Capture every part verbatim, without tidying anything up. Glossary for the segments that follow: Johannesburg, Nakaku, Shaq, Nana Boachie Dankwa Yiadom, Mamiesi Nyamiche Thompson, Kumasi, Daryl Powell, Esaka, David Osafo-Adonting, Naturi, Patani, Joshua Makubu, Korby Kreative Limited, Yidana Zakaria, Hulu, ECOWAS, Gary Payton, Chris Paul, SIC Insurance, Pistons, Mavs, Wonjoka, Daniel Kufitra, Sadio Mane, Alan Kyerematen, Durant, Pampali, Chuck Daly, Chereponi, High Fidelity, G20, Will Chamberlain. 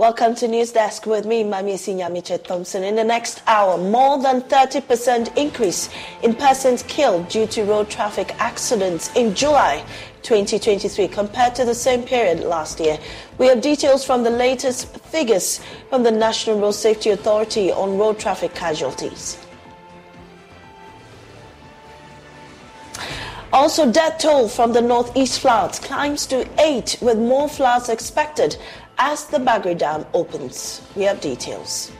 Welcome to News Desk with me, Mamiesi Nyamiche Thompson. In the next hour, more than thirty percent increase in persons killed due to road traffic accidents in July twenty twenty-three compared to the same period last year. We have details from the latest figures from the National Road Safety Authority on road traffic casualties. Also, death toll from the northeast floods climbs to eight, with more floods expected as the Bagre Dam opens. We have details.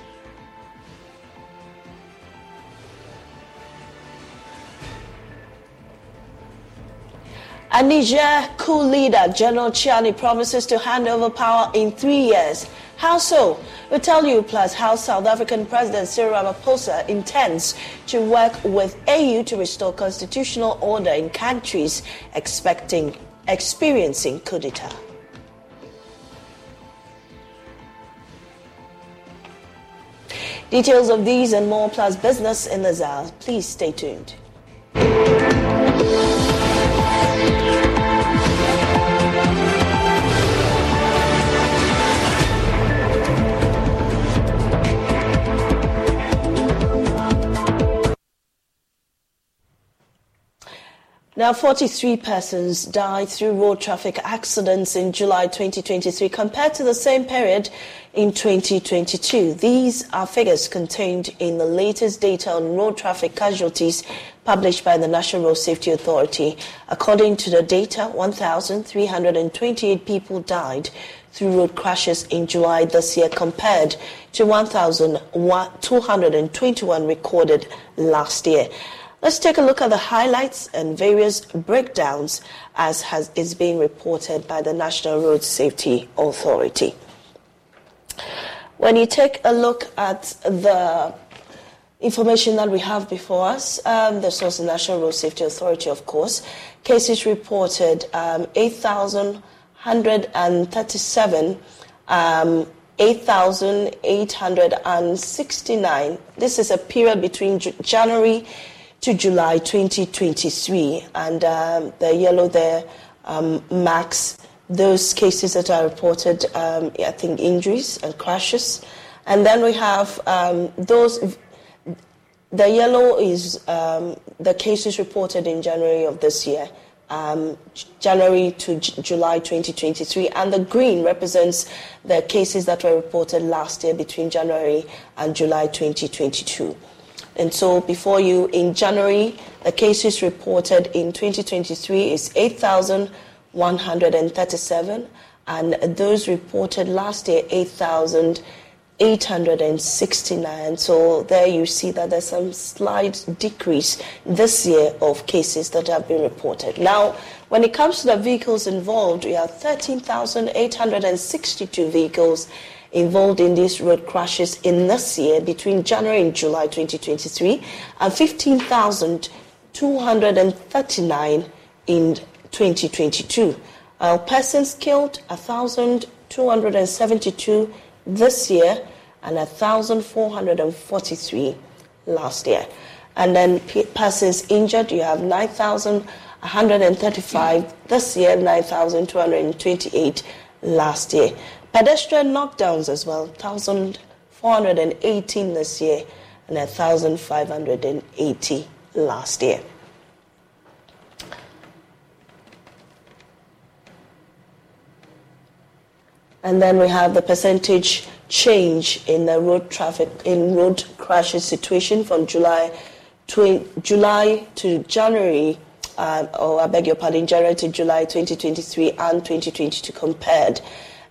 A Niger coup leader, General Chiani, promises to hand over power in three years. How so? We'll tell you, plus how South African President Cyril Ramaphosa intends to work with A U to restore constitutional order in countries expecting, experiencing coup d'etat. Details of these and more, plus business in the Zao. Please stay tuned. Now, forty-three persons died through road traffic accidents in July twenty twenty-three compared to the same period in twenty twenty-two. These are figures contained in the latest data on road traffic casualties published by the National Road Safety Authority. According to the data, one thousand three hundred twenty-eight people died through road crashes in July this year compared to one thousand two hundred twenty-one recorded last year. Let's take a look at the highlights and various breakdowns as has, is being reported by the National Road Safety Authority. When you take a look at the information that we have before us, um, the source of the National Road Safety Authority, of course, cases reported um, eight thousand one hundred thirty-seven, um, eight thousand eight hundred sixty-nine. This is a period between January to July twenty twenty-three, and um, the yellow there um, marks those cases that are reported, um, I think, injuries and crashes. And then we have um, those, the yellow is um, the cases reported in January of this year, um, January to J- July twenty twenty-three, and the green represents the cases that were reported last year between January and July twenty twenty-two. And so before you, in January, the cases reported in twenty twenty-three is eight thousand one hundred thirty-seven, and those reported last year, eight thousand eight hundred sixty-nine. So there you see that there's some slight decrease this year of cases that have been reported. Now, when it comes to the vehicles involved, we have thirteen thousand eight hundred sixty-two vehicles involved in these road crashes in this year between January and July twenty twenty-three, and fifteen thousand two hundred thirty-nine in twenty twenty-two. Uh, persons killed, one thousand two hundred seventy-two this year and one thousand four hundred forty-three last year. And then p- persons injured, you have nine thousand one hundred thirty-five this year, nine thousand two hundred twenty-eight last year. Pedestrian knockdowns as well, one thousand four hundred eighteen this year and one thousand five hundred eighty last year. And then we have the percentage change in the road traffic, in road crashes situation from July to, July to January, uh, or I beg your pardon, January to July twenty twenty-three and twenty twenty-two compared.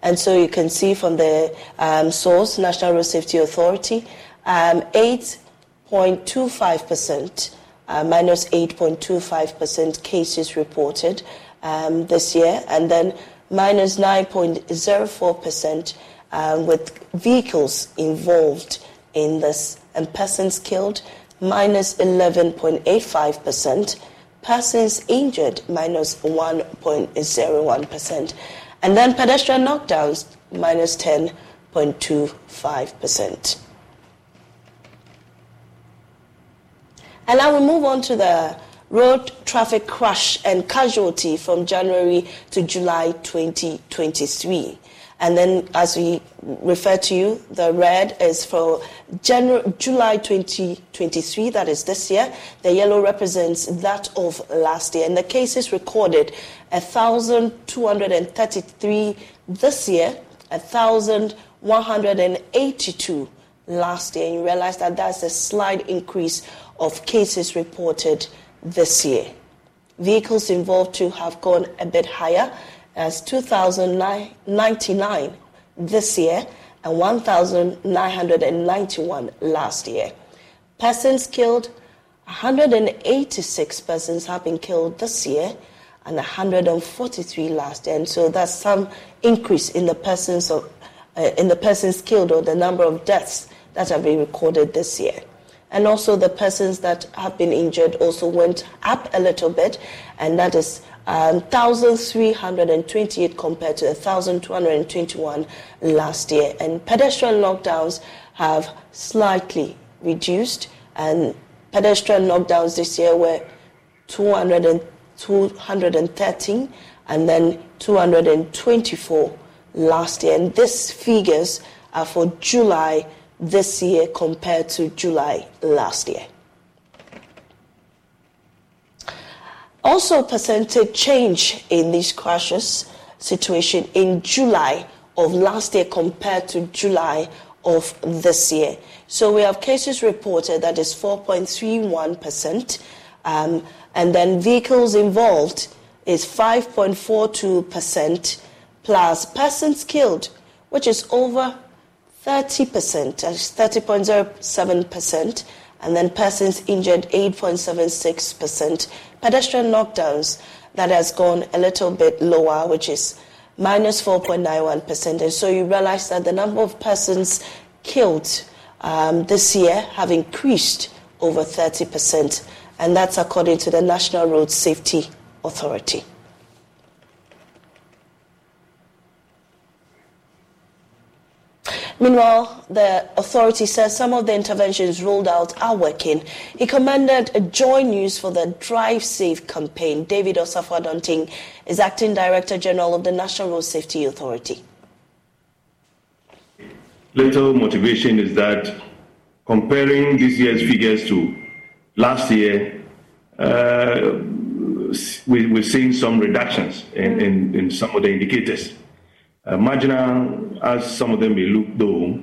And so you can see from the um, source, National Road Safety Authority, um, eight point two five percent, uh, minus eight point two five percent cases reported um, this year, and then minus nine point zero four percent um, with vehicles involved in this, and persons killed, minus eleven point eight five percent, persons injured, minus one point zero one percent. And then pedestrian knockdowns, minus ten point two five percent. And now we move on to the road traffic crash and casualty from January to July twenty twenty-three. And then, as we refer to you, the red is for January, July twenty twenty-three, that is this year. The yellow represents that of last year. And the cases recorded, one thousand two hundred thirty-three this year, one thousand one hundred eighty-two last year. And you realize that that's a slight increase of cases reported this year. Vehicles involved too have gone a bit higher, as two thousand ninety-nine this year and one thousand nine hundred ninety-one last year. Persons killed, one hundred eighty-six persons have been killed this year and one hundred forty-three last year. And so that's some increase in the persons of, uh, in the persons killed, or the number of deaths that have been recorded this year. And also the persons that have been injured also went up a little bit, and that is Um, one thousand three hundred twenty-eight compared to one thousand two hundred twenty-one last year. And pedestrian lockdowns have slightly reduced, and pedestrian lockdowns this year were two hundred thirteen and then two hundred twenty-four last year. And these figures are for July this year compared to July last year. Also, percentage change in these crashes situation in July of last year compared to July of this year. So we have cases reported, that is four point three one percent, um, and then vehicles involved is five point four two percent, plus persons killed, which is over thirty percent, that's thirty point zero seven percent, and then persons injured, eight point seven six percent. Pedestrian lockdowns, that has gone a little bit lower, which is minus four point nine one percent. And so you realize that the number of persons killed um, this year have increased over thirty percent. And that's according to the National Road Safety Authority. Meanwhile, the authority says some of the interventions rolled out are working. He commended Joy News for the Drive Safe campaign. David Osafo-Adonting is Acting Director General of the National Road Safety Authority. Little motivation is that comparing this year's figures to last year, uh, we, we're seeing some reductions in, in, in some of the indicators. Uh, marginal as some of them may look though,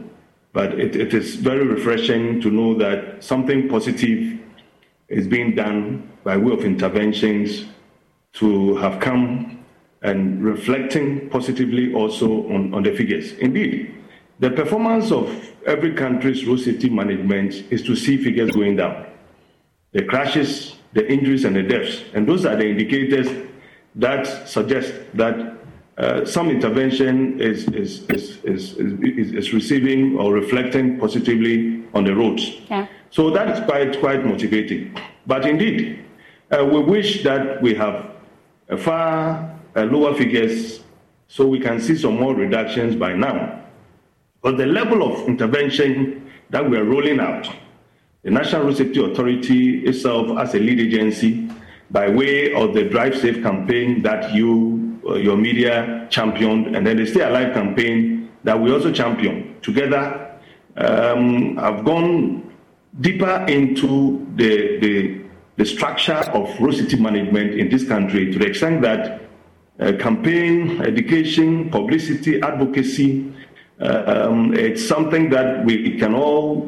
but it, it is very refreshing to know that something positive is being done by way of interventions to have come and reflecting positively also on, on the figures. Indeed, the performance of every country's road safety management is to see figures going down. The crashes, the injuries, and the deaths, and those are the indicators that suggest that Uh, some intervention is is is, is is is receiving or reflecting positively on the roads. Yeah. So that is quite quite motivating. But indeed, uh, we wish that we have a far uh, lower figures, so we can see some more reductions by now. But the level of intervention that we are rolling out, the National Road Safety Authority itself as a lead agency, by way of the Drive Safe campaign that you. Your media championed, and then the Stay Alive campaign that we also championed together. Um, I've gone deeper into the, the the structure of road safety management in this country to the extent that uh, campaign, education, publicity, advocacy, uh, um, it's something that we can all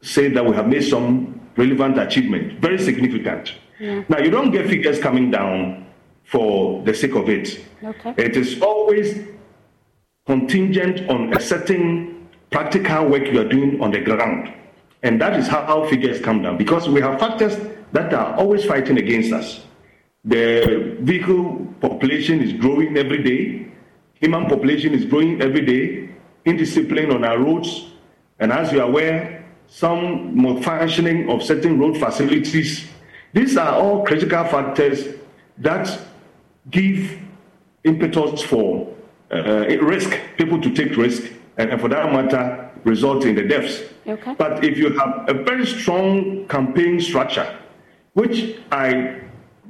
say that we have made some relevant achievement, very significant. Yeah. Now, you don't get figures coming down for the sake of it. Okay. It is always contingent on a certain practical work you are doing on the ground. And that is how figures come down, because we have factors that are always fighting against us. The vehicle population is growing every day. Human population is growing every day. Indiscipline on our roads. And as you are aware, some malfunctioning of certain road facilities. These are all critical factors that give impetus for uh, risk, people to take risk, and, and for that matter, result in the deaths. Okay. But if you have a very strong campaign structure, which I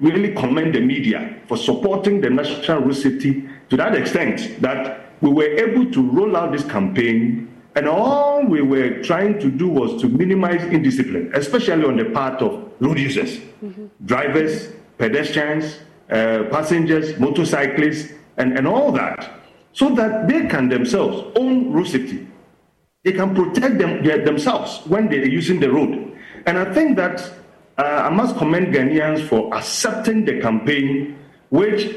really commend the media for supporting the national road safety to that extent, that we were able to roll out this campaign, and all we were trying to do was to minimize indiscipline, especially on the part of road users, mm-hmm. drivers, pedestrians, uh, passengers, motorcyclists, and, and all that, so that they can themselves own road safety. They can protect them, themselves when they're using the road. And I think that uh, I must commend Ghanaians for accepting the campaign, which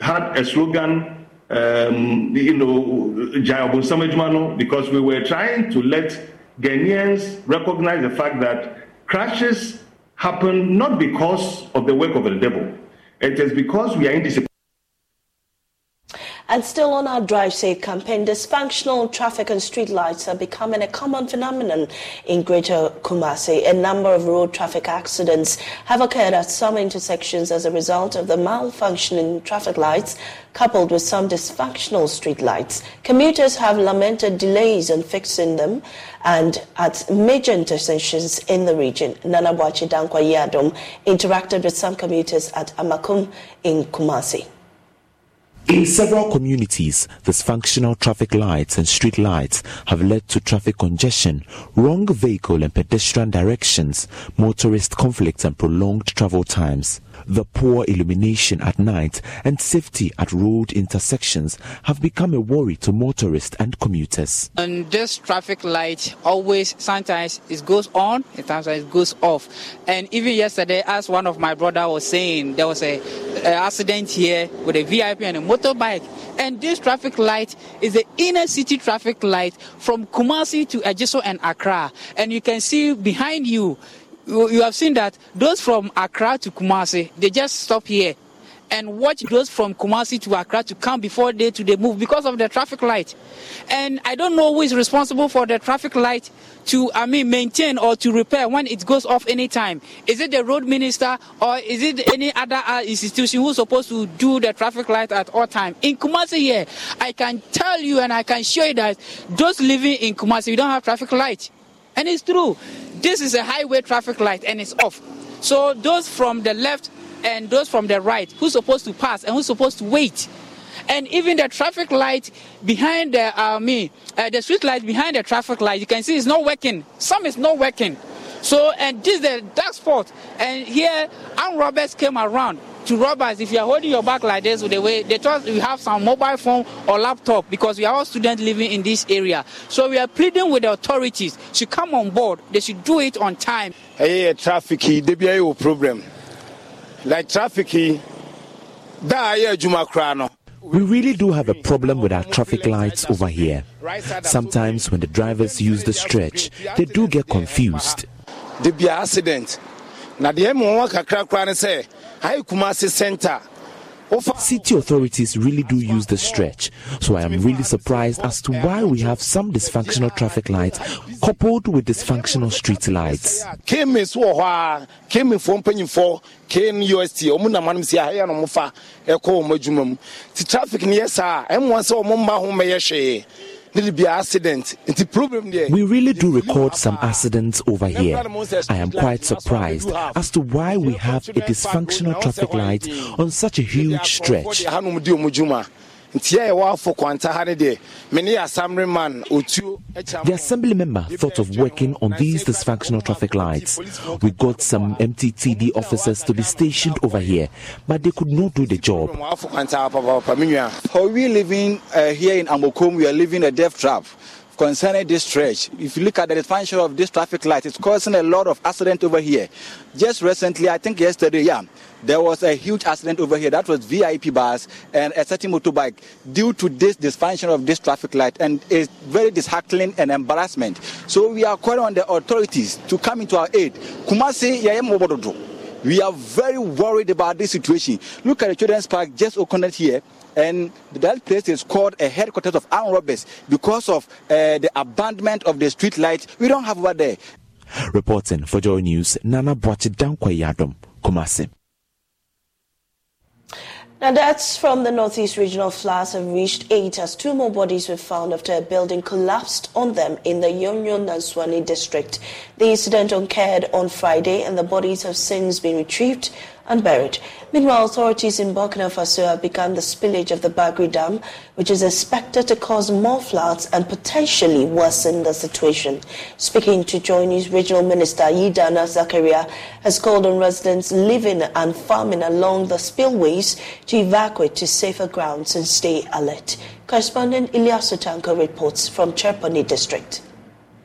had a slogan, Um, you know, because we were trying to let Ghanaians recognize the fact that crashes happen not because of the work of the devil. It is because we are indisciplined. And still on our Drive Safe campaign, dysfunctional traffic and street lights are becoming a common phenomenon in Greater Kumasi. A number of road traffic accidents have occurred at some intersections as a result of the malfunctioning traffic lights, coupled with some dysfunctional street lights. Commuters have lamented delays in fixing them and at major intersections in the region. Nana Boachie Dankwa Yiadom interacted with some commuters at Amakum in Kumasi. In several communities, dysfunctional traffic lights and street lights have led to traffic congestion, wrong vehicle and pedestrian directions, motorist conflicts and prolonged travel times. The poor illumination at night and safety at road intersections have become a worry to motorists and commuters. And this traffic light always, sometimes it goes on, sometimes it goes off. And even yesterday, as one of my brother was saying, there was a, a accident here with a V I P and a motorbike. And this traffic light is the inner city traffic light from Kumasi to Ejiso and Accra. And you can see behind you, you have seen that those from Accra to Kumasi, they just stop here and watch those from Kumasi to Accra to come before they to they move because of the traffic light. And I don't know who is responsible for the traffic light to I mean maintain or to repair when it goes off any time. Is it the road minister or is it any other institution who's supposed to do the traffic light at all time? In Kumasi here, I can tell you and I can show you that those living in Kumasi, we don't have traffic light. And it's true. This is a highway traffic light and it's off. So those from the left and those from the right, who's supposed to pass and who's supposed to wait. And even the traffic light behind the, uh, me, uh, the street light behind the traffic light, you can see it's not working. Some is not working. So, and this is the dark spot. And here, armed robbers came around to rob us. If you are holding your back like this, the way they thought you have some mobile phone or laptop because we are all students living in this area. So we are pleading with the authorities to come on board. They should do it on time. Hey, traffic, D B I O problem. Like traffic, we really do have a problem with our traffic lights over here. Sometimes when the drivers use the stretch, they do get confused. There be an accident. Now the M one say, city authorities really do use the stretch, so I am really surprised as to why we have some dysfunctional traffic lights coupled with dysfunctional street lights. We really do record some accidents over here. I am quite surprised as to why we have a dysfunctional traffic light on such a huge stretch. The assembly member thought of working on these dysfunctional traffic lights. We got some M T T D officers to be stationed over here, but they could not do the job. We living uh, here in Amokum, we are living a death trap concerning this stretch. If you look at the function of this traffic light, it's causing a lot of accident over here. Just recently, I think yesterday, yeah, there was a huge accident over here. That was V I P bus and a certain motorbike due to this dysfunction of this traffic light, and it's very disheartening and embarrassment. So we are calling on the authorities to come into our aid. Kumasi, we are very worried about this situation. Look at the children's park just opened here. And that place is called a headquarters of armed robbers because of uh, the abandonment of the street lights we don't have over there. Reporting for Joy News, Nana Boachie Dankwa Yiadom, Kumasi. Now deaths from the northeast regional floods have reached eight as two more bodies were found after a building collapsed on them in the Yoyo and Nanswani district. The incident occurred on Friday and the bodies have since been retrieved and buried. Meanwhile, authorities in Burkina Faso have begun the spillage of the Bagre Dam, which is expected to cause more floods and potentially worsen the situation. Speaking to Joy News, Regional Minister Yidana Zakaria has called on residents living and farming along the spillways to evacuate to safer grounds and stay alert. Correspondent Ilyasu Tanko reports from Chereponi district.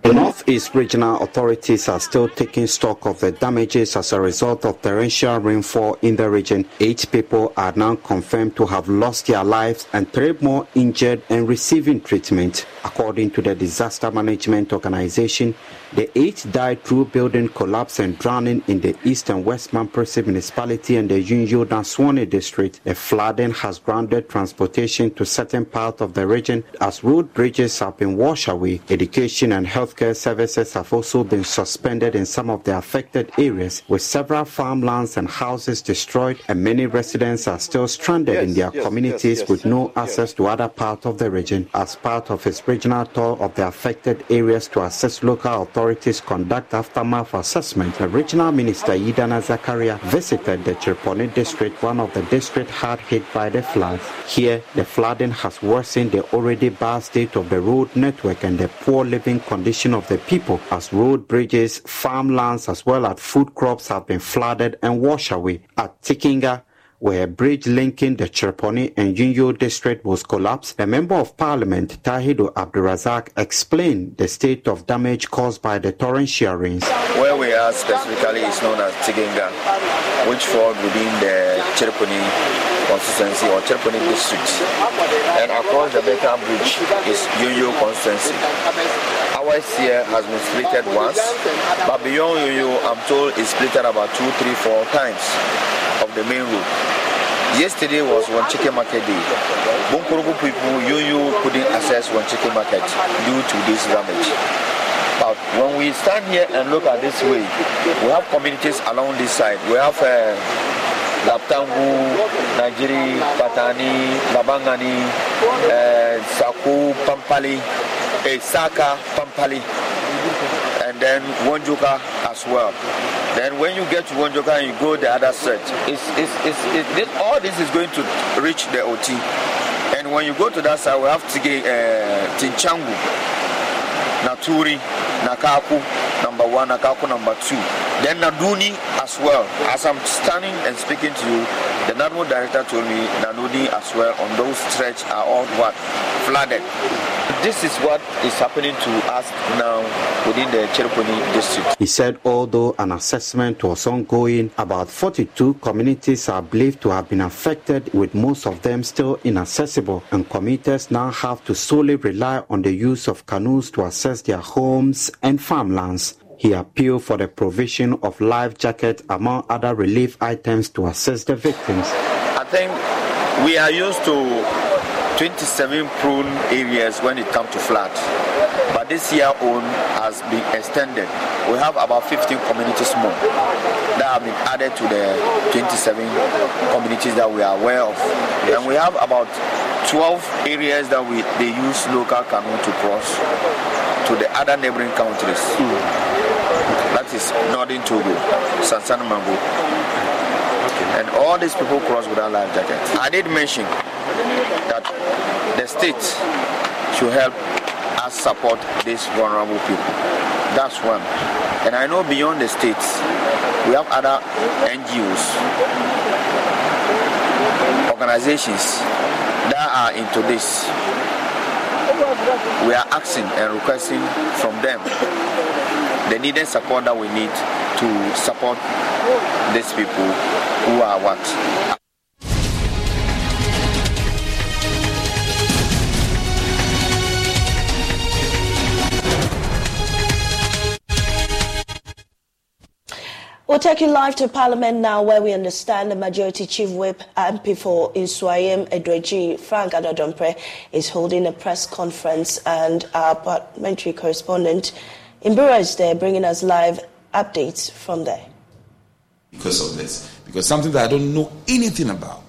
The Northeast regional authorities are still taking stock of the damages as a result of torrential rainfall in the region. Eight people are now confirmed to have lost their lives and three more injured and receiving treatment. According to the disaster management organization, the eight died through building collapse and drowning in the East and West Manprese municipality and the Yoyo Danswani district. The flooding has grounded transportation to certain parts of the region as road bridges have been washed away. Education and health Healthcare services have also been suspended in some of the affected areas, with several farmlands and houses destroyed, and many residents are still stranded yes, in their yes, communities yes, yes, with no access yes. to other parts of the region. As part of his regional tour of the affected areas to assist local authorities conduct aftermath assessment, the regional minister Yidana Zakaria visited the Chereponi district, one of the districts hard hit by the floods. Here, the flooding has worsened the already bad state of the road network and the poor living conditions of the people, as road bridges, farmlands, as well as food crops have been flooded and washed away. At Tikinga, where a bridge linking the Chereponi and Yoyo district was collapsed, the Member of Parliament, Tahidu Abdurazak, explained the state of damage caused by the torrential rains. Where we are specifically is known as Tikinga, which falls within the Chereponi constituency or Chereponi district, and across the Beta Bridge is Yoyo constituency. Ours here has been splitted once, but beyond Yoyo, I'm told it's splitted about two, three, four times of the main road. Yesterday was Wanchike market day. Bunkuruku people, Yoyo couldn't access Wanchike market due to this damage. But when we stand here and look at this way, we have communities along this side. We have uh, Laptangu, Nigeri, Patani, Labangani, uh, Saku, Pampali, Esaka, Pampali, and then Wonjoka as well. Then when you get to Wonjoka and you go the other side, it's, it's, it's, it's, this, all this is going to reach the O T. And when you go to that side, we have Tige, uh, Tinchangu, Naturi, Nakaku, number one, Nakaku, number two. Then Naruni as well. As I'm standing and speaking to you, the national director told me Naruni as well on those stretch are all what? Flooded. This is what is happening to us now within the Chereponi district. He said although an assessment was ongoing, about forty-two communities are believed to have been affected, with most of them still inaccessible, and commuters now have to solely rely on the use of canoes to access their homes and farmlands. He appealed for the provision of life jackets, among other relief items, to assist the victims. I think we are used to twenty-seven prone areas when it comes to floods, but this year on has been extended. We have about fifteen communities more that have been added to the twenty-seven communities that we are aware of, and we have about twelve areas that we they use local canoe to cross to the other neighboring countries. That is Northern Togo, Sansan Mango, and all these people cross without life jackets. I did mention that the state should help us support these vulnerable people. That's one. And I know beyond the state, we have other N G Os, organizations that are into this. We are asking and requesting from them the needed support that we need to support these people who are what? We'll take you live to Parliament now, where we understand the Majority Chief Whip M P for Isuayim Edweji, Frank Annoh-Dompreh, is holding a press conference, and our parliamentary correspondent Imbura is there bringing us live updates from there. Because of this, because something that I don't know anything about.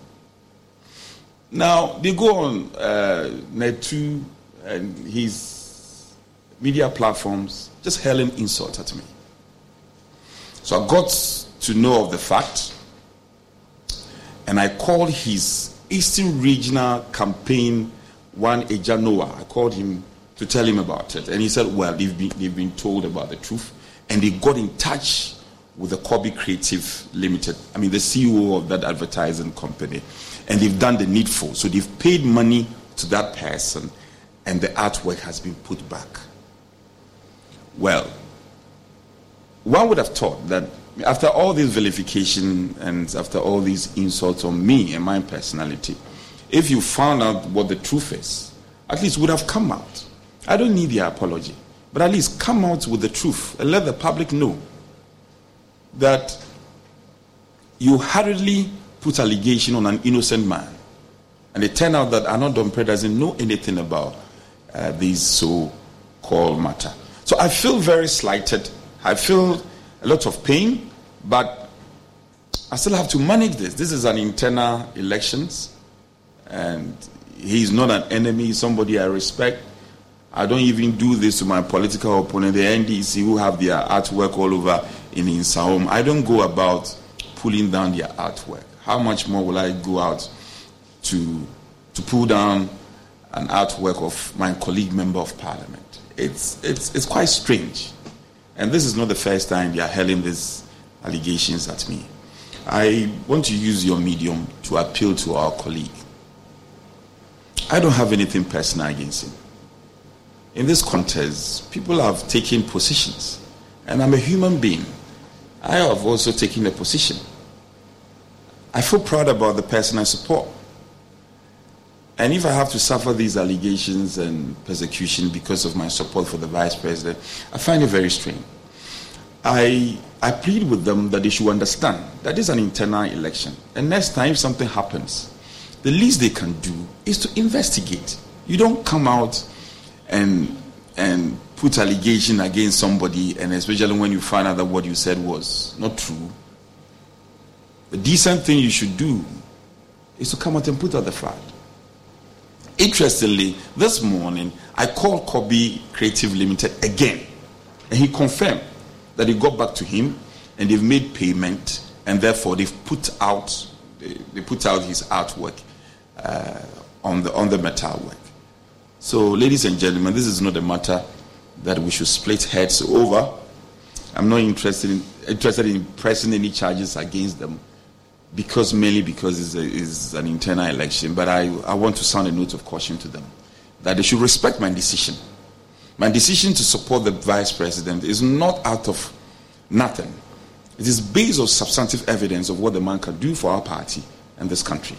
Now, they go on uh, Net two and his media platforms just hurling insults at me. So I got to know of the fact and I called his Eastern Regional Campaign one Ejanoa. I called him to tell him about it, and he said, well, they've been, they've been told about the truth, and they got in touch with the Korby Kreative Limited, I mean the C E O of that advertising company, and they've done the needful. So they've paid money to that person, and the artwork has been put back. Well, one would have thought that after all this vilification and after all these insults on me and my personality, if you found out what the truth is, at least would have come out. I don't need your apology, but at least come out with the truth and let the public know that you hurriedly put allegation on an innocent man, and it turned out that Annoh-Dompreh doesn't know anything about uh, this so-called matter. So I feel very slighted. I feel a lot of pain, but I still have to manage this. This is an internal elections, and he's not an enemy. He's somebody I respect. I don't even do this to my political opponent, the N D C, who have their artwork all over in Insaom. I don't go about pulling down their artwork. How much more will I go out to to pull down an artwork of my colleague member of parliament? It's it's it's quite strange. And this is not the first time they are hurling these allegations at me. I want to use your medium to appeal to our colleague. I don't have anything personal against him. In this contest, people have taken positions, and I'm a human being. I have also taken a position. I feel proud about the person I support. And if I have to suffer these allegations and persecution because of my support for the vice president, I find it very strange. I I plead with them that they should understand that this is an internal election. And next time something happens, the least they can do is to investigate. You don't come out and and put allegation against somebody, and especially when you find out that what you said was not true. The decent thing you should do is to come out and put out the fact. Interestingly, this morning, I called Korby Kreative Limited again, and he confirmed that he got back to him, and they've made payment, and therefore they've put out they, they put out his artwork uh, on the on the metal work. So, ladies and gentlemen, this is not a matter that we should split heads over. I'm not interested in interested in pressing any charges against them, because mainly because it's, a, it's an internal election, but I, I want to sound a note of caution to them that they should respect my decision. My decision to support the vice president is not out of nothing. It is based on substantive evidence of what the man can do for our party and this country.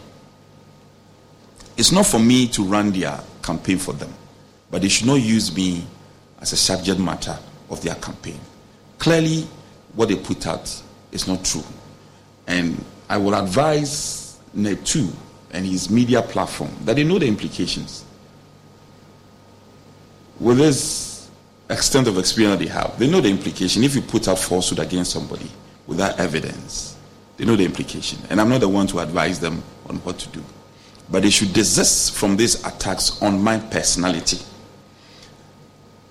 It's not for me to run their campaign for them, but they should not use me as a subject matter of their campaign. Clearly, what they put out is not true. And I will advise Net two and his media platform that they know the implications. With this extent of experience they have, they know the implication. If you put out falsehood against somebody without evidence, they know the implication. And I'm not the one to advise them on what to do. But they should desist from these attacks on my personality.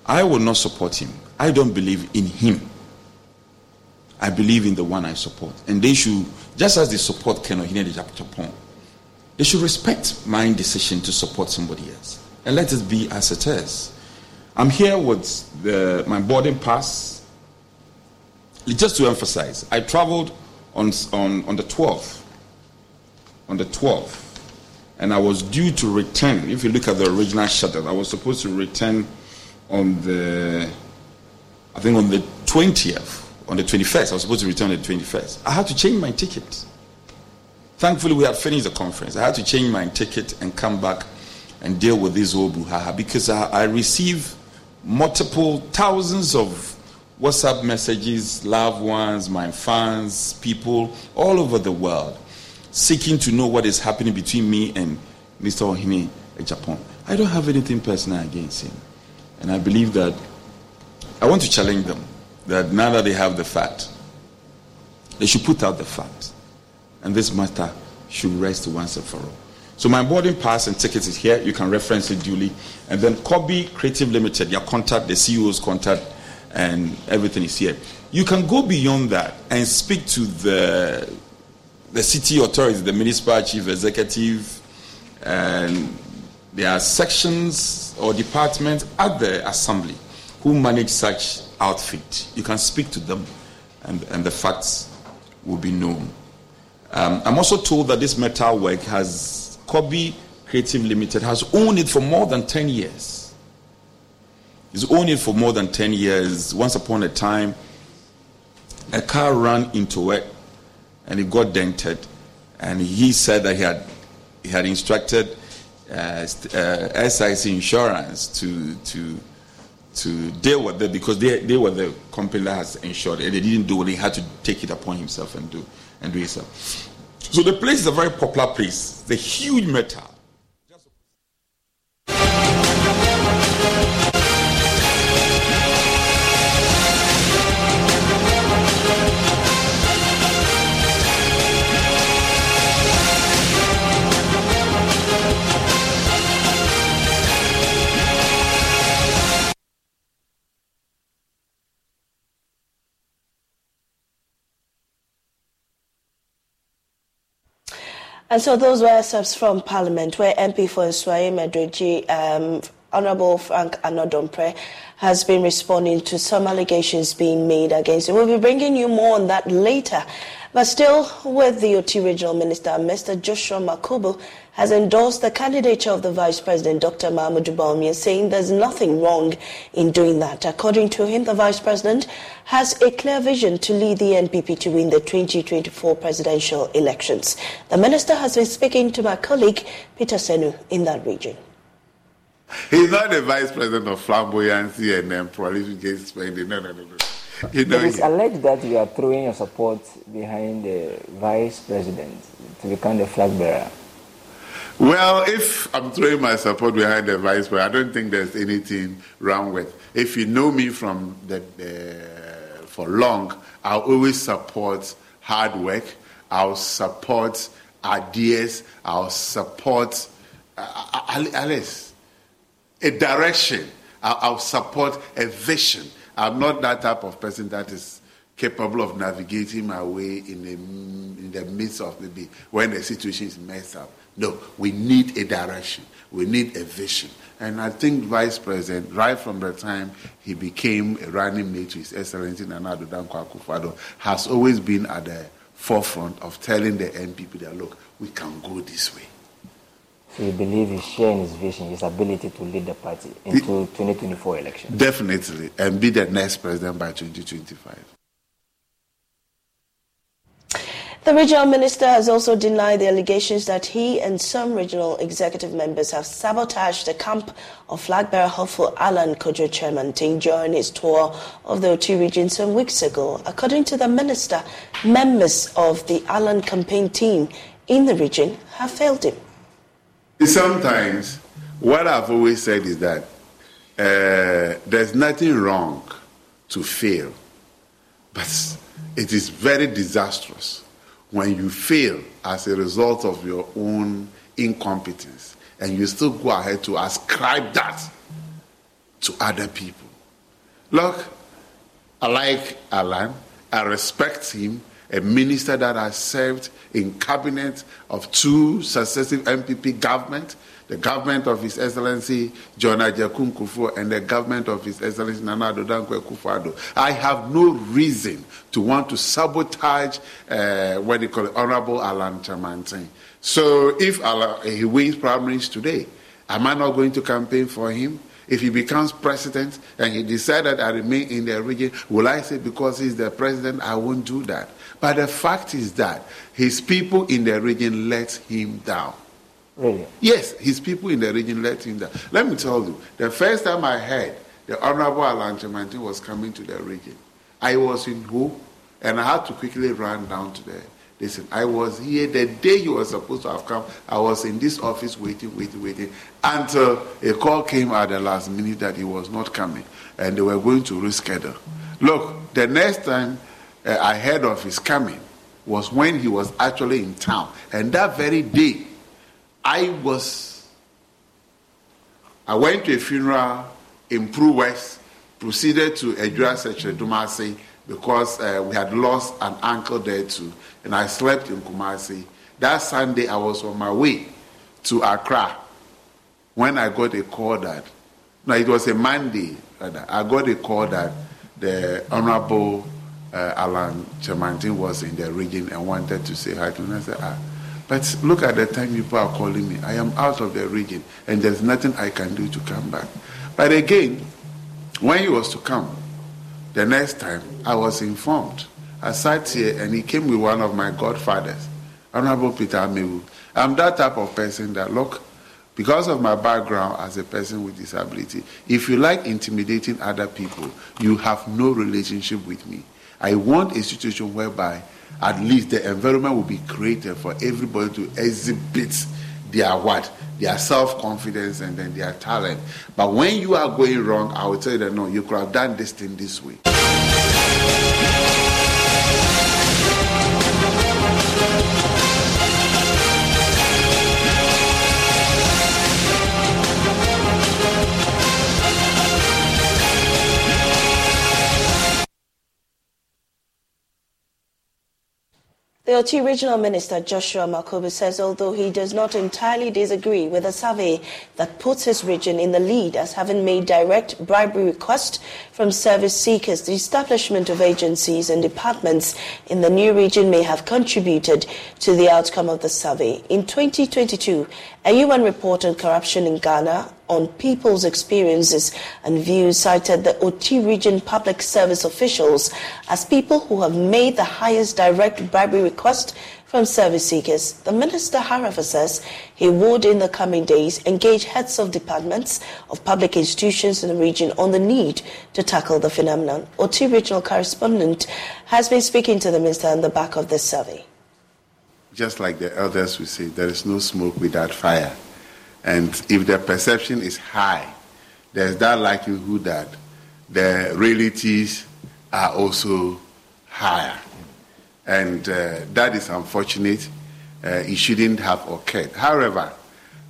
I will not support him. I don't believe in him. I believe in the one I support. And they should, just as they support Ken Ohine de Japon, they should respect my decision to support somebody else. And let it be as it is. I'm here with the, my boarding pass. Just to emphasize, I traveled on, on, on the twelfth. On the twelfth. And I was due to return. If you look at the original schedule, I was supposed to return on the, I think on the twentieth. On the twenty-first, I was supposed to return on the twenty-first. I had to change my ticket. Thankfully, we had finished the conference. I had to change my ticket and come back and deal with this whole brouhaha, because I, I receive multiple thousands of WhatsApp messages, loved ones, my fans, people all over the world seeking to know what is happening between me and Mister Ohine in Japan. I don't have anything personal against him. And I believe that I want to challenge them. That now that they have the fact, they should put out the fact. And this matter should rest once and for all. So my boarding pass and ticket is here. You can reference it duly. And then Korby Kreative Limited, your contact, the C E O's contact, and everything is here. You can go beyond that and speak to the the city authorities, the municipal chief executive, and there are sections or departments at the assembly who manage such outfit. You can speak to them, and, and the facts will be known. Um, I'm also told that this metal work has, Korby Kreative Limited has owned it for more than ten years. It's owned it for more than ten years. Once upon a time, a car ran into it, and it got dented. And he said that he had he had instructed uh, uh, S I C Insurance to to to deal with it, because they they were the company that has insured it. They didn't do it. He had to take it upon himself and do and do it himself. So the place is a very popular place. It's a huge metal. And so those were excerpts from Parliament, where M P for Nsuaye Medreghi, um, Honourable Frank Annoh-Dompreh, has been responding to some allegations being made against him. We'll be bringing you more on that later. But still, with the O T Regional Minister, Mister Joshua Makubu has endorsed the candidature of the Vice President, Doctor Mahamudu Bawumia, saying there's nothing wrong in doing that. According to him, the Vice President has a clear vision to lead the N P P to win the twenty twenty-four presidential elections. The minister has been speaking to my colleague, Peter Senu, in that region. He's not the Vice President of flamboyancy and um, prolific spending. No, no, no, no. You know, it is alleged that you are throwing your support behind the Vice President to become the flag bearer. Well, if I'm throwing my support behind the Vice President, I don't think there's anything wrong with. If you know me from the, the for long, I'll always support hard work. I'll support ideas. I'll support uh, Alice. A direction. I'll support a vision. I'm not that type of person that is capable of navigating my way in the, in the midst of maybe when the situation is messed up. No, we need a direction. We need a vision. And I think Vice President, right from the time he became a running mate to His Excellency Nana Boachie Dankwa Yiadom, has always been at the forefront of telling the N P P that, look, we can go this way. So you believe he's sharing his vision, his ability to lead the party into twenty twenty-four election? Definitely, and be the next president by twenty twenty-five. The regional minister has also denied the allegations that he and some regional executive members have sabotaged the camp of flag bearer hopeful Alan Kyerematen during his tour of the O T region some weeks ago. According to the minister, members of the Alan campaign team in the region have failed him. Sometimes, what I've always said is that uh, there's nothing wrong to fail, but it is very disastrous when you fail as a result of your own incompetence and you still go ahead to ascribe that to other people. Look, I like Alan, I respect him, a minister that has served in cabinet of two successive N P P governments, the government of His Excellency John Ajakum Kufuor and the government of His Excellency Nana Boachie Dankwa Yiadom. I have no reason to want to sabotage uh, what they call Honorable Alan Kyerematen. So if Alan, he wins primaries today, am I not going to campaign for him? If he becomes president and he decides that I remain in the region, will I say because he's the president, I won't do that? But the fact is that his people in the region let him down. Really? Yes, his people in the region let him down. Let me tell you, the first time I heard the Honorable Alan Kyerematen was coming to the region, I was in hope, and I had to quickly run down to the... Listen, I was here the day you were supposed to have come. I was in this office waiting, waiting, waiting, until a call came at the last minute that he was not coming, and they were going to reschedule. Look, the next time uh, I heard of his coming was when he was actually in town. And that very day, I was, I went to a funeral in Prue West proceeded to address Kumasi because uh, we had lost an uncle there too, and I slept in Kumasi. That Sunday, I was on my way to Accra when I got a call that, no, it was a Monday, rather, I got a call that the Honorable uh, Alan Kyerematen was in the region and wanted to say hi to me. I said, ah, but look at the time people are calling me. I am out of the region, and there's nothing I can do to come back. But again, when he was to come, the next time, I was informed. I sat here, and he came with one of my godfathers, Honorable Peter Amewu. I'm that type of person that, look, because of my background as a person with disability, if you like intimidating other people, you have no relationship with me. I want a situation whereby at least the environment will be created for everybody to exhibit their what? Their self-confidence and then their talent. But when you are going wrong, I will tell you that, no, you could have done this thing this way. The O T Regional Minister Joshua Makobu says although he does not entirely disagree with a survey that puts his region in the lead as having made direct bribery requests from service seekers, the establishment of agencies and departments in the new region may have contributed to the outcome of the survey. In twenty twenty-two, a U N report on corruption in Ghana on people's experiences and views cited the O T region public service officials as people who have made the highest direct bribery request from service seekers. The minister, however, says he would, in the coming days, engage heads of departments of public institutions in the region on the need to tackle the phenomenon. O T regional correspondent has been speaking to the minister on the back of this survey. Just like the elders we say, there is no smoke without fire. And if the perception is high, there's that likelihood that the realities are also higher. And uh, that is unfortunate. Uh, it shouldn't have occurred. However,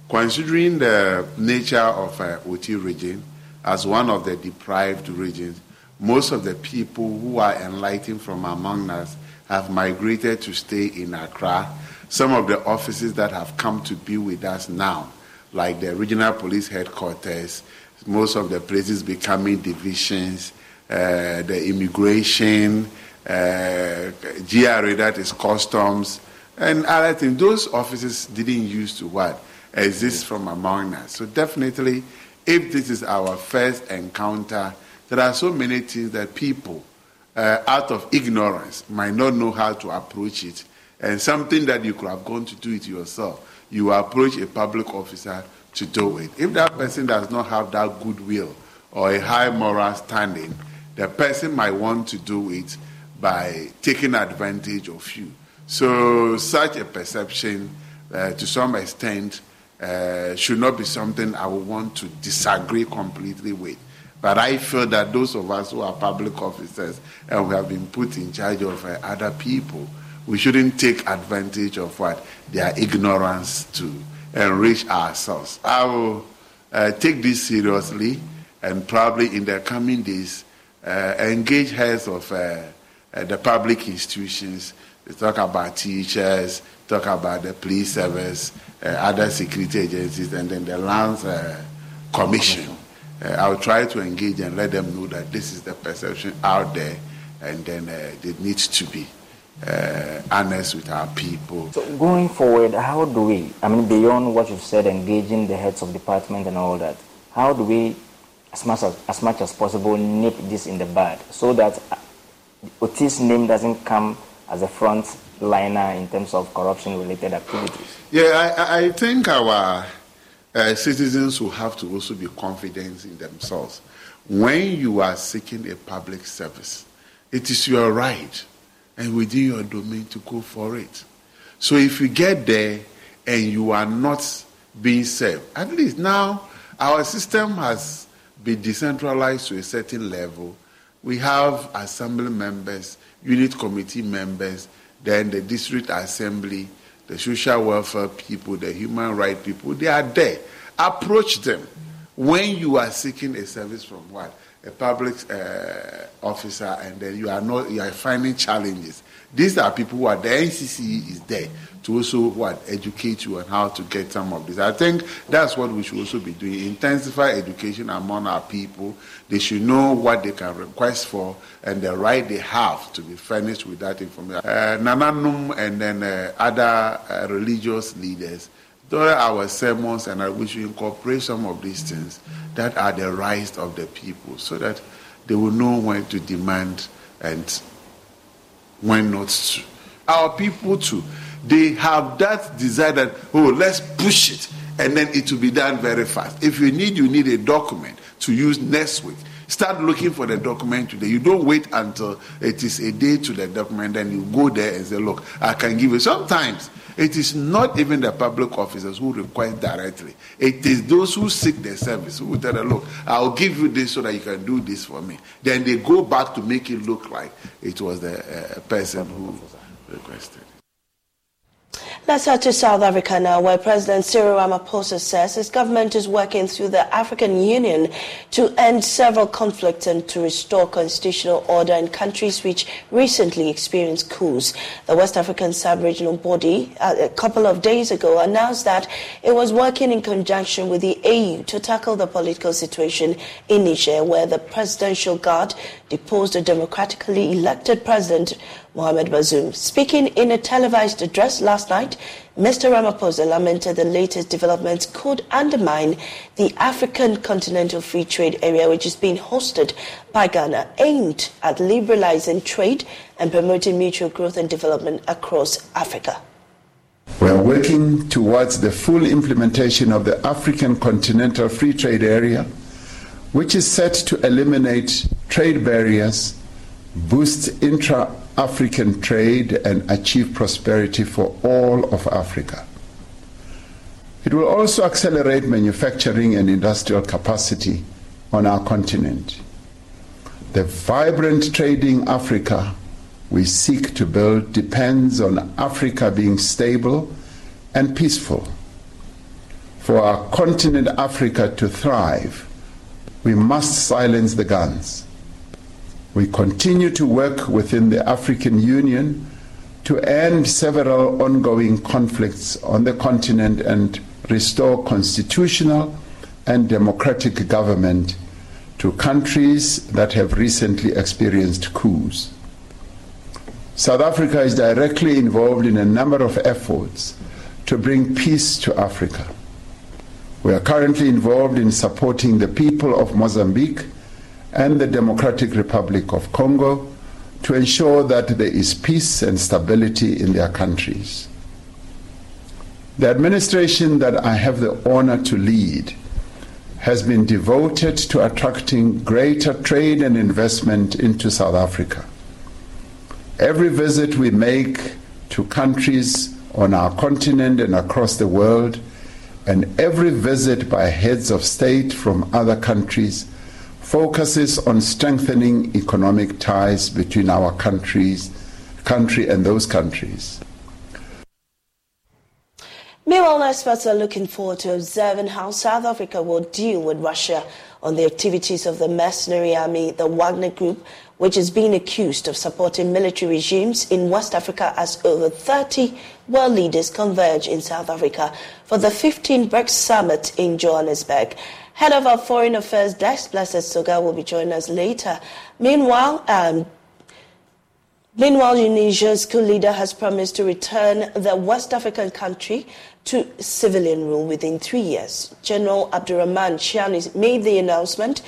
considering the nature of uh, O T region as one of the deprived regions, most of the people who are enlightened from among us have migrated to stay in Accra. Some of the offices that have come to be with us now, like the regional police headquarters, most of the places becoming divisions, uh, the immigration, uh, G R A, that is customs, and other things. Those offices didn't used to what? Exist from among us. So definitely, if this is our first encounter, there are so many things that people, uh, out of ignorance, might not know how to approach it. And something that you could have gone to do it yourself, you approach a public officer to do it. If that person does not have that goodwill or a high moral standing, the person might want to do it by taking advantage of you. So such a perception, uh, to some extent, uh, should not be something I would want to disagree completely with. But I feel that those of us who are public officers and we have been put in charge of uh, other people, we shouldn't take advantage of what their ignorance to enrich ourselves. I will uh, take this seriously and probably in the coming days uh, engage heads of uh, uh, the public institutions. We talk about teachers, talk about the police service, uh, other security agencies, and then the lands uh, commission. Uh, I will try to engage and let them know that this is the perception out there, and then uh, it needs to be Uh, honest with our people. So going forward, how do we, I mean beyond what you've said, engaging the heads of department and all that, how do we as much as, as much as possible nip this in the bud so that O T's name doesn't come as a front liner in terms of corruption related activities? Yeah, I, I think our uh, citizens will have to also be confident in themselves. When you are seeking a public service, it is your right and within your domain to go for it. So if you get there and you are not being served, at least now our system has been decentralized to a certain level. We have assembly members, unit committee members, then the district assembly, the social welfare people, the human rights people, they are there. Approach them when you are seeking a service from what? a public uh, officer, and then you are not you are finding challenges. These are people who are the N C C is there to also what educate you on how to get some of this. I think that's what we should also be doing: intensify education among our people. They should know what they can request for and the right they have to be furnished with that information. Uh, Nananum and then uh, other uh, religious leaders. During our sermons, and I wish we incorporate some of these things that are the rights of the people, so that they will know when to demand and when not to. Our people too, they have that desire that, oh, let's push it, and then it will be done very fast. If you need, you need a document to use next week. Start looking for the document today. You don't wait until it is a day to the document, then you go there and say, look, I can give you. Sometimes it is not even the public officers who request directly. It is those who seek the service who tell them, look, I'll give you this so that you can do this for me. Then they go back to make it look like it was the uh, person who requested. Let's head to South Africa now, where President Cyril Ramaphosa says his government is working through the African Union to end several conflicts and to restore constitutional order in countries which recently experienced coups. The West African Sub-Regional Body, a couple of days ago, announced that it was working in conjunction with the A U to tackle the political situation in Niger, where the Presidential Guard deposed a democratically elected president, Mohamed Bazoum. Speaking in a televised address last night, Mister Ramaphosa lamented the latest developments could undermine the African Continental Free Trade Area, which is being hosted by Ghana, aimed at liberalizing trade and promoting mutual growth and development across Africa. We are working towards the full implementation of the African Continental Free Trade Area, which is set to eliminate trade barriers, boost intra African trade, and achieve prosperity for all of Africa. It will also accelerate manufacturing and industrial capacity on our continent. The vibrant trading Africa we seek to build depends on Africa being stable and peaceful. For our continent Africa to thrive, we must silence the guns. We continue to work within the African Union to end several ongoing conflicts on the continent and restore constitutional and democratic government to countries that have recently experienced coups. South Africa is directly involved in a number of efforts to bring peace to Africa. We are currently involved in supporting the people of Mozambique and the Democratic Republic of Congo to ensure that there is peace and stability in their countries. The administration that I have the honor to lead has been devoted to attracting greater trade and investment into South Africa. Every visit we make to countries on our continent and across the world, and every visit by heads of state from other countries, focuses on strengthening economic ties between our countries, country and those countries. Meanwhile, experts are looking forward to observing how South Africa will deal with Russia on the activities of the mercenary army, the Wagner Group, which is being accused of supporting military regimes in West Africa as over thirty world leaders converge in South Africa for the fifteenth BRICS Summit in Johannesburg. Head of our Foreign Affairs Desk, Blessed Soga, will be joining us later. Meanwhile, um, meanwhile, Tunisia's coup leader has promised to return the West African country to civilian rule within three years. General Abdurrahman Chiani made the announcement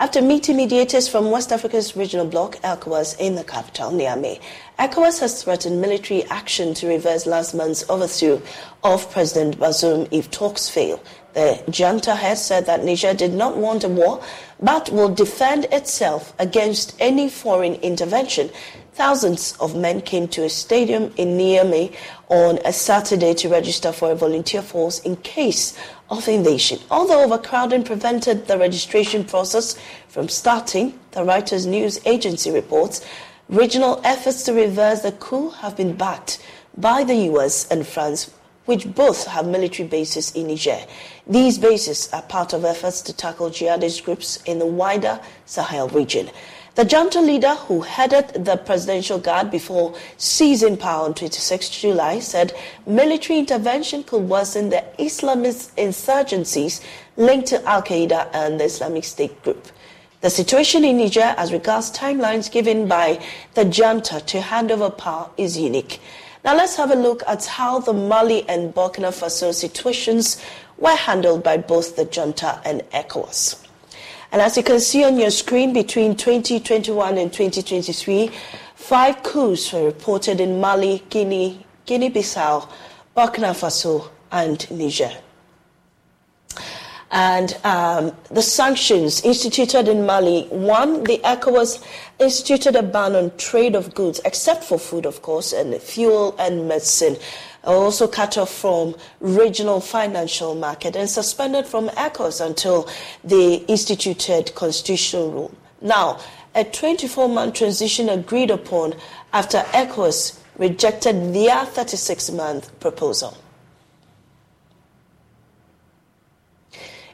after meeting mediators from West Africa's regional bloc, ECOWAS, in the capital, Niamey. ECOWAS has threatened military action to reverse last month's overthrow of President Bazoum if talks fail. The junta has said that Niger did not want a war, but will defend itself against any foreign intervention. Thousands of men came to a stadium in Niamey on a Saturday to register for a volunteer force in case of invasion. Although overcrowding prevented the registration process from starting, the Reuters news agency reports, regional efforts to reverse the coup have been backed by the U S and France, which both have military bases in Niger. These bases are part of efforts to tackle jihadist groups in the wider Sahel region. The junta leader who headed the Presidential Guard before seizing power on the twenty-sixth of July said military intervention could worsen the Islamist insurgencies linked to Al-Qaeda and the Islamic State group. The situation in Niger as regards timelines given by the junta to hand over power is unique. Now let's have a look at how the Mali and Burkina Faso situations were handled by both the junta and ECOWAS. And as you can see on your screen, between twenty twenty-one and twenty twenty-three, five coups were reported in Mali, Guinea, Guinea-Bissau, Burkina Faso, and Niger. And um, the sanctions instituted in Mali, one, the ECOWAS instituted a ban on trade of goods, except for food, of course, and fuel and medicine. Also cut off from regional financial market and suspended from ECOWAS until they instituted constitutional rule. Now, a twenty-four month transition agreed upon after ECOWAS rejected their thirty-six month proposal.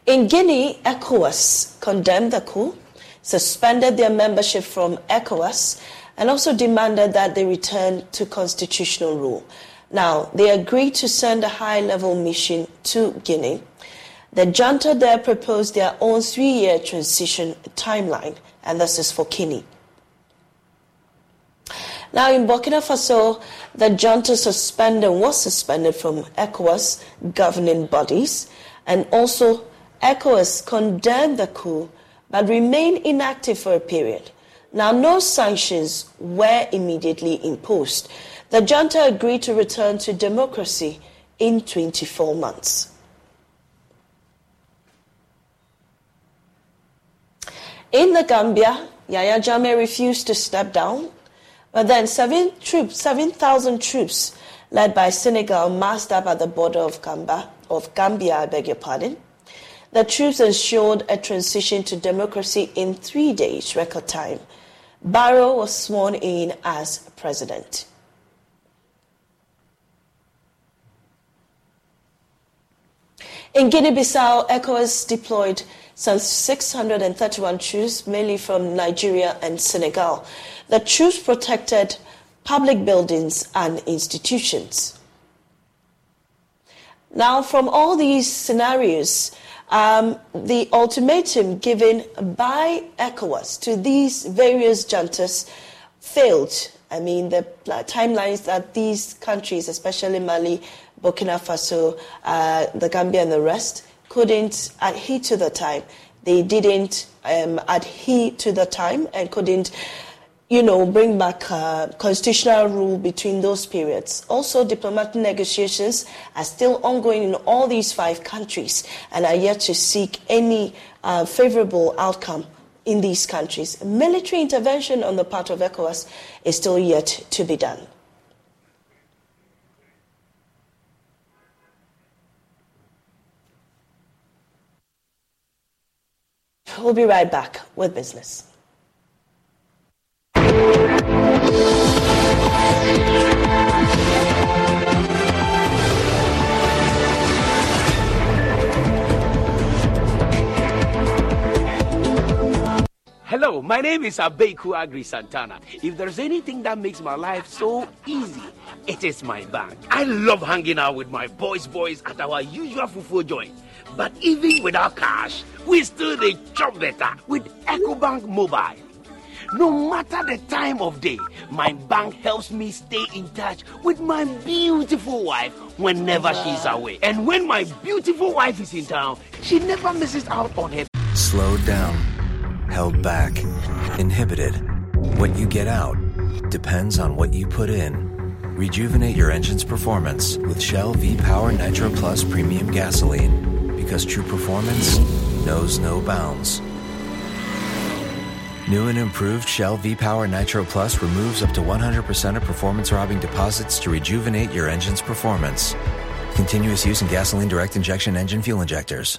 In Guinea, ECOWAS condemned the coup, suspended their membership from ECOWAS, and also demanded that they return to constitutional rule. Now, they agreed to send a high-level mission to Guinea. The junta there proposed their own three-year transition timeline, and this is for Guinea. Now, in Burkina Faso, the junta suspended was suspended from ECOWAS governing bodies, and also ECOWAS condemned the coup but remained inactive for a period. Now, no sanctions were immediately imposed. The junta agreed to return to democracy in twenty-four months. In the Gambia, Yahya Jammeh refused to step down, but then seven troops, seven thousand troops led by Senegal massed up at the border of Gambia, of Gambia, I beg your pardon. The troops ensured a transition to democracy in three days, record time. Barrow was sworn in as president. In Guinea-Bissau, ECOWAS deployed some six hundred thirty-one troops, mainly from Nigeria and Senegal. The troops protected public buildings and institutions. Now, from all these scenarios, um, the ultimatum given by ECOWAS to these various juntas failed. I mean, the timelines that these countries, especially Mali, Burkina Faso, uh, the Gambia and the rest, couldn't adhere to the time. They didn't um, adhere to the time and couldn't, you know, bring back uh, constitutional rule between those periods. Also, diplomatic negotiations are still ongoing in all these five countries and are yet to seek any uh, favorable outcome in these countries. Military intervention on the part of ECOWAS is still yet to be done. We'll be right back with business. Hello, my name is Abeku Agri Santana. If there's anything that makes my life so easy, it is my bank. I love hanging out with my boys boys at our usual fufu joint. But even without cash, we still dey chop better with EcoBank Mobile. No matter the time of day, my bank helps me stay in touch with my beautiful wife whenever she's away. And when my beautiful wife is in town, she never misses out on her. Slowed down, held back, inhibited. What you get out depends on what you put in. Rejuvenate your engine's performance with Shell V-Power Nitro Plus Premium Gasoline. Because true performance knows no bounds. New and improved Shell V-Power Nitro Plus removes up to one hundred percent of performance-robbing deposits to rejuvenate your engine's performance. Continuous use in gasoline direct injection engine fuel injectors.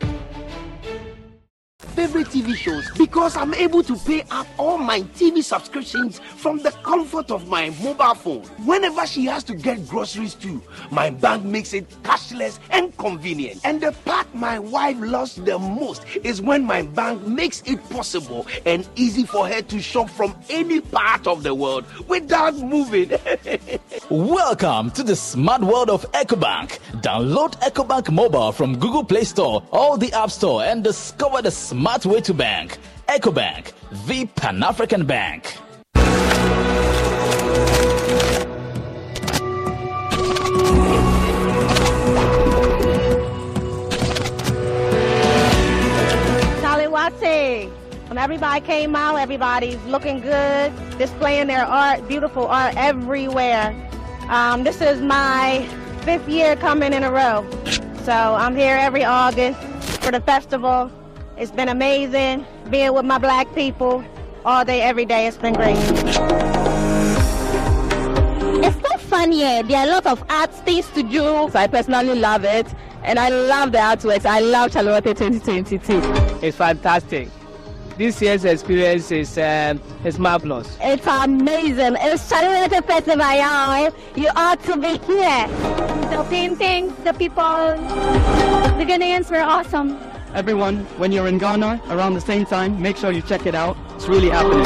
Favorite T V T V shows because I'm able to pay up all my T V subscriptions from the comfort of my mobile phone. Whenever she has to get groceries too, my bank makes it cashless and convenient. And the part my wife loves the most is when my bank makes it possible and easy for her to shop from any part of the world without moving. Welcome to the smart world of EcoBank. Download EcoBank Mobile from Google Play Store or the App Store and discover the smart way to bank. EcoBank, the Pan-African Bank. Chalouate. When everybody came out, everybody's looking good, displaying their art, beautiful art everywhere. Um, this is my fifth year coming in a row. So I'm here every August for the festival. It's been amazing being with my black people all day, every day. It's been great. It's so fun here. There are a lot of art things to do. So I personally love it. And I love the artworks. I love Chalouate twenty twenty-two. It's fantastic. This year's experience is um, is marvelous. It's amazing. It's Chalouate Festival. You ought to be here. The paintings, the people, the Ghanaians were awesome. Everyone, when you're in Ghana around the same time, make sure you check it out. It's really happening.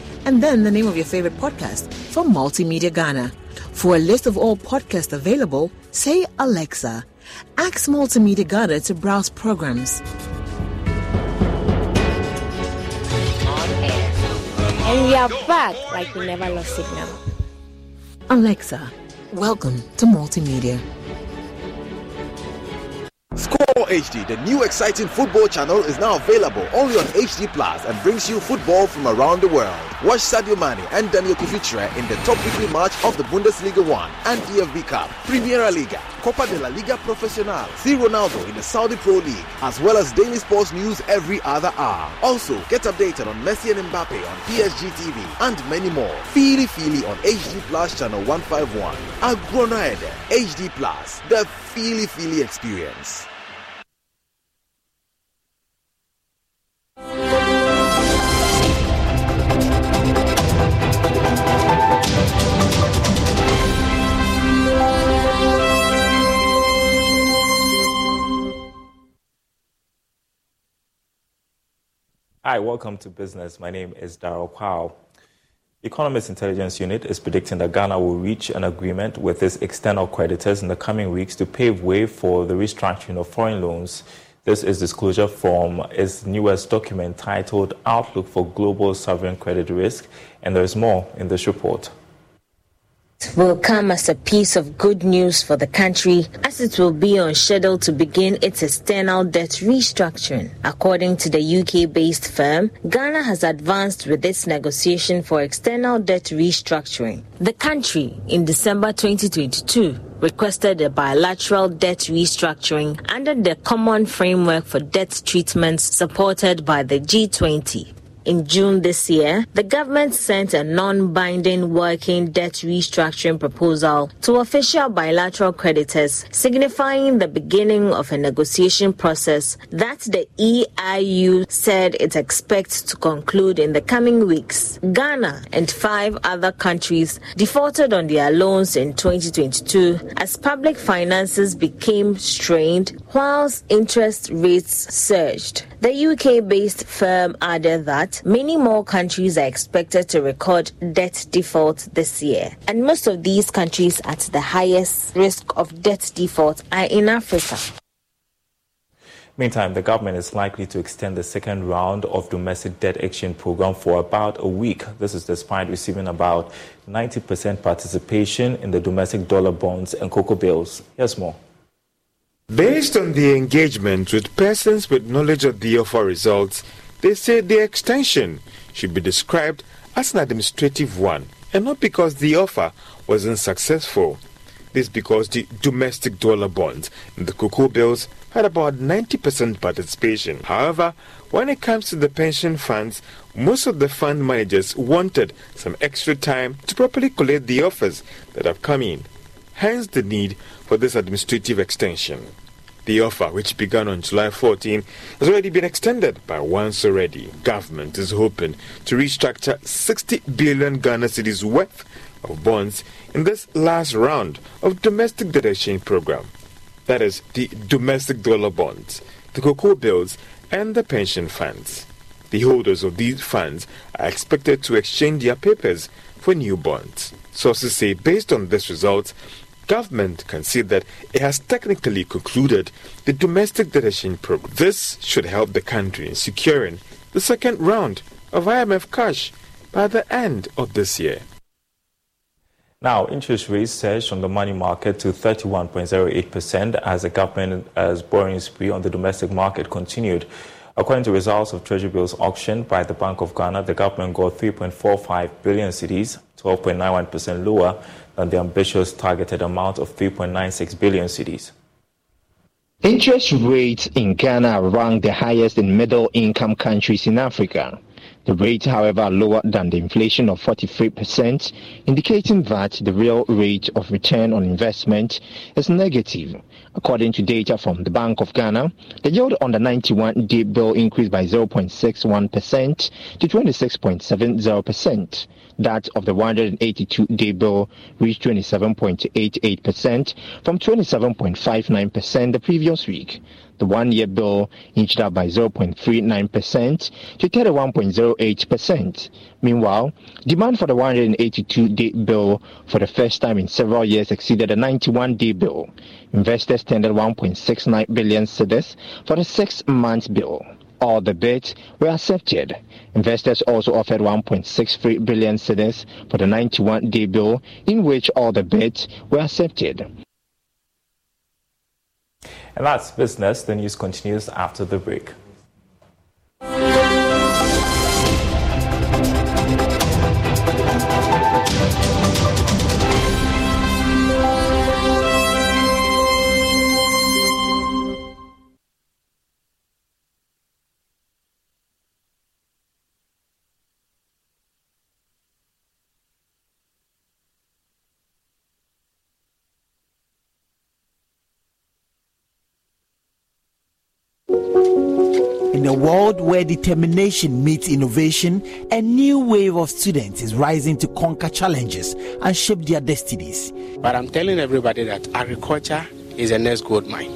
and then the name of your favorite podcast from Multimedia Ghana. For a list of all podcasts available, say Alexa. Ask Multimedia Ghana to browse programs. And we are back like we never lost signal. Alexa, welcome to Multimedia. Score H D, the new exciting football channel, is now available only on H D Plus and brings you football from around the world. Watch Sadio Mane and Daniel Kufitra in the top weekly match of the Bundesliga one and D F B Cup, Primera Liga, Copa de la Liga Profesional, see Ronaldo in the Saudi Pro League, as well as daily sports news every other hour. Also, get updated on Messi and Mbappe on P S G T V and many more. Fili Fili on H D Plus channel one fifty-one. Agronaede, H D Plus, the Fili Fili experience. Hi, welcome to Business. My name is Daryl Powell. The Economist Intelligence Unit is predicting that Ghana will reach an agreement with its external creditors in the coming weeks to pave way for the restructuring of foreign loans. This is disclosure from its newest document titled Outlook for Global Sovereign Credit Risk, and there is more in this report. Will come as a piece of good news for the country, as it will be on schedule to begin its external debt restructuring. According to the U K-based firm, Ghana has advanced with its negotiation for external debt restructuring. The country, in December twenty twenty-two, requested a bilateral debt restructuring under the Common Framework for Debt Treatments supported by the G twenty. In June this year, the government sent a non-binding working debt restructuring proposal to official bilateral creditors, signifying the beginning of a negotiation process that the E I U said it expects to conclude in the coming weeks. Ghana and five other countries defaulted on their loans in twenty twenty-two as public finances became strained whilst interest rates surged. The U K-based firm added that many more countries are expected to record debt default this year. And most of these countries at the highest risk of debt default are in Africa. Meantime, the government is likely to extend the second round of domestic debt exchange program for about a week. This is despite receiving about ninety percent participation in the domestic dollar bonds and cocoa bills. Here's more. Based on the engagement with persons with knowledge of the offer results, they say the extension should be described as an administrative one and not because the offer wasn't successful. This because the domestic dollar bonds and the cocoa bills had about ninety percent participation. However, when it comes to the pension funds, most of the fund managers wanted some extra time to properly collate the offers that have come in, hence the need for this administrative extension. The offer, which began on July fourteenth, has already been extended by once already. Government is hoping to restructure sixty billion Ghana cedis worth of bonds in this last round of domestic debt exchange program. That is, the domestic dollar bonds, the cocoa bills, and the pension funds. The holders of these funds are expected to exchange their papers for new bonds. Sources say, based on this result, government can see that it has technically concluded the domestic debt exchange program. This should help the country in securing the second round of I M F cash by the end of this year. Now, interest rates surged on the money market to thirty-one point zero eight percent as the government as borrowing spree on the domestic market continued. According to results of Treasury bills auctioned by the Bank of Ghana, the government got three point four five billion cedis, twelve point nine one percent lower than the ambitious targeted amount of three point nine six billion cedis. Interest rates in Ghana rank the highest in middle-income countries in Africa. The rate, however, lower than the inflation of forty-three percent, indicating that the real rate of return on investment is negative. According to data from the Bank of Ghana, the yield on the ninety-one day bill increased by zero point six one percent to twenty-six point seven zero percent. That of the one hundred eighty-two day bill reached twenty-seven point eight eight percent from twenty-seven point five nine percent the previous week. The one-year bill inched up by zero point three nine percent to thirty-one point zero eight percent. Meanwhile, demand for the one hundred eighty-two day bill for the first time in several years exceeded the ninety-one day bill. Investors tendered one point six nine billion cedis for the six-month bill. All the bids were accepted. Investors also offered one point six three billion cedis for the ninety-one day bill, in which all the bids were accepted. And that's business. The news continues after the break. In a world where determination meets innovation, a new wave of students is rising to conquer challenges and shape their destinies. But I'm telling everybody that agriculture is a next gold mine.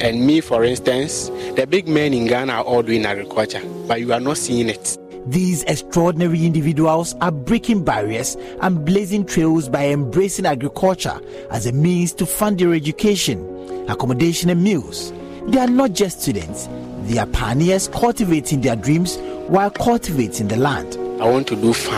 And me, for instance, the big men in Ghana are all doing agriculture, but you are not seeing it. These extraordinary individuals are breaking barriers and blazing trails by embracing agriculture as a means to fund their education, accommodation, and meals. They are not just students. They are pioneers cultivating their dreams while cultivating the land. I want to do farming.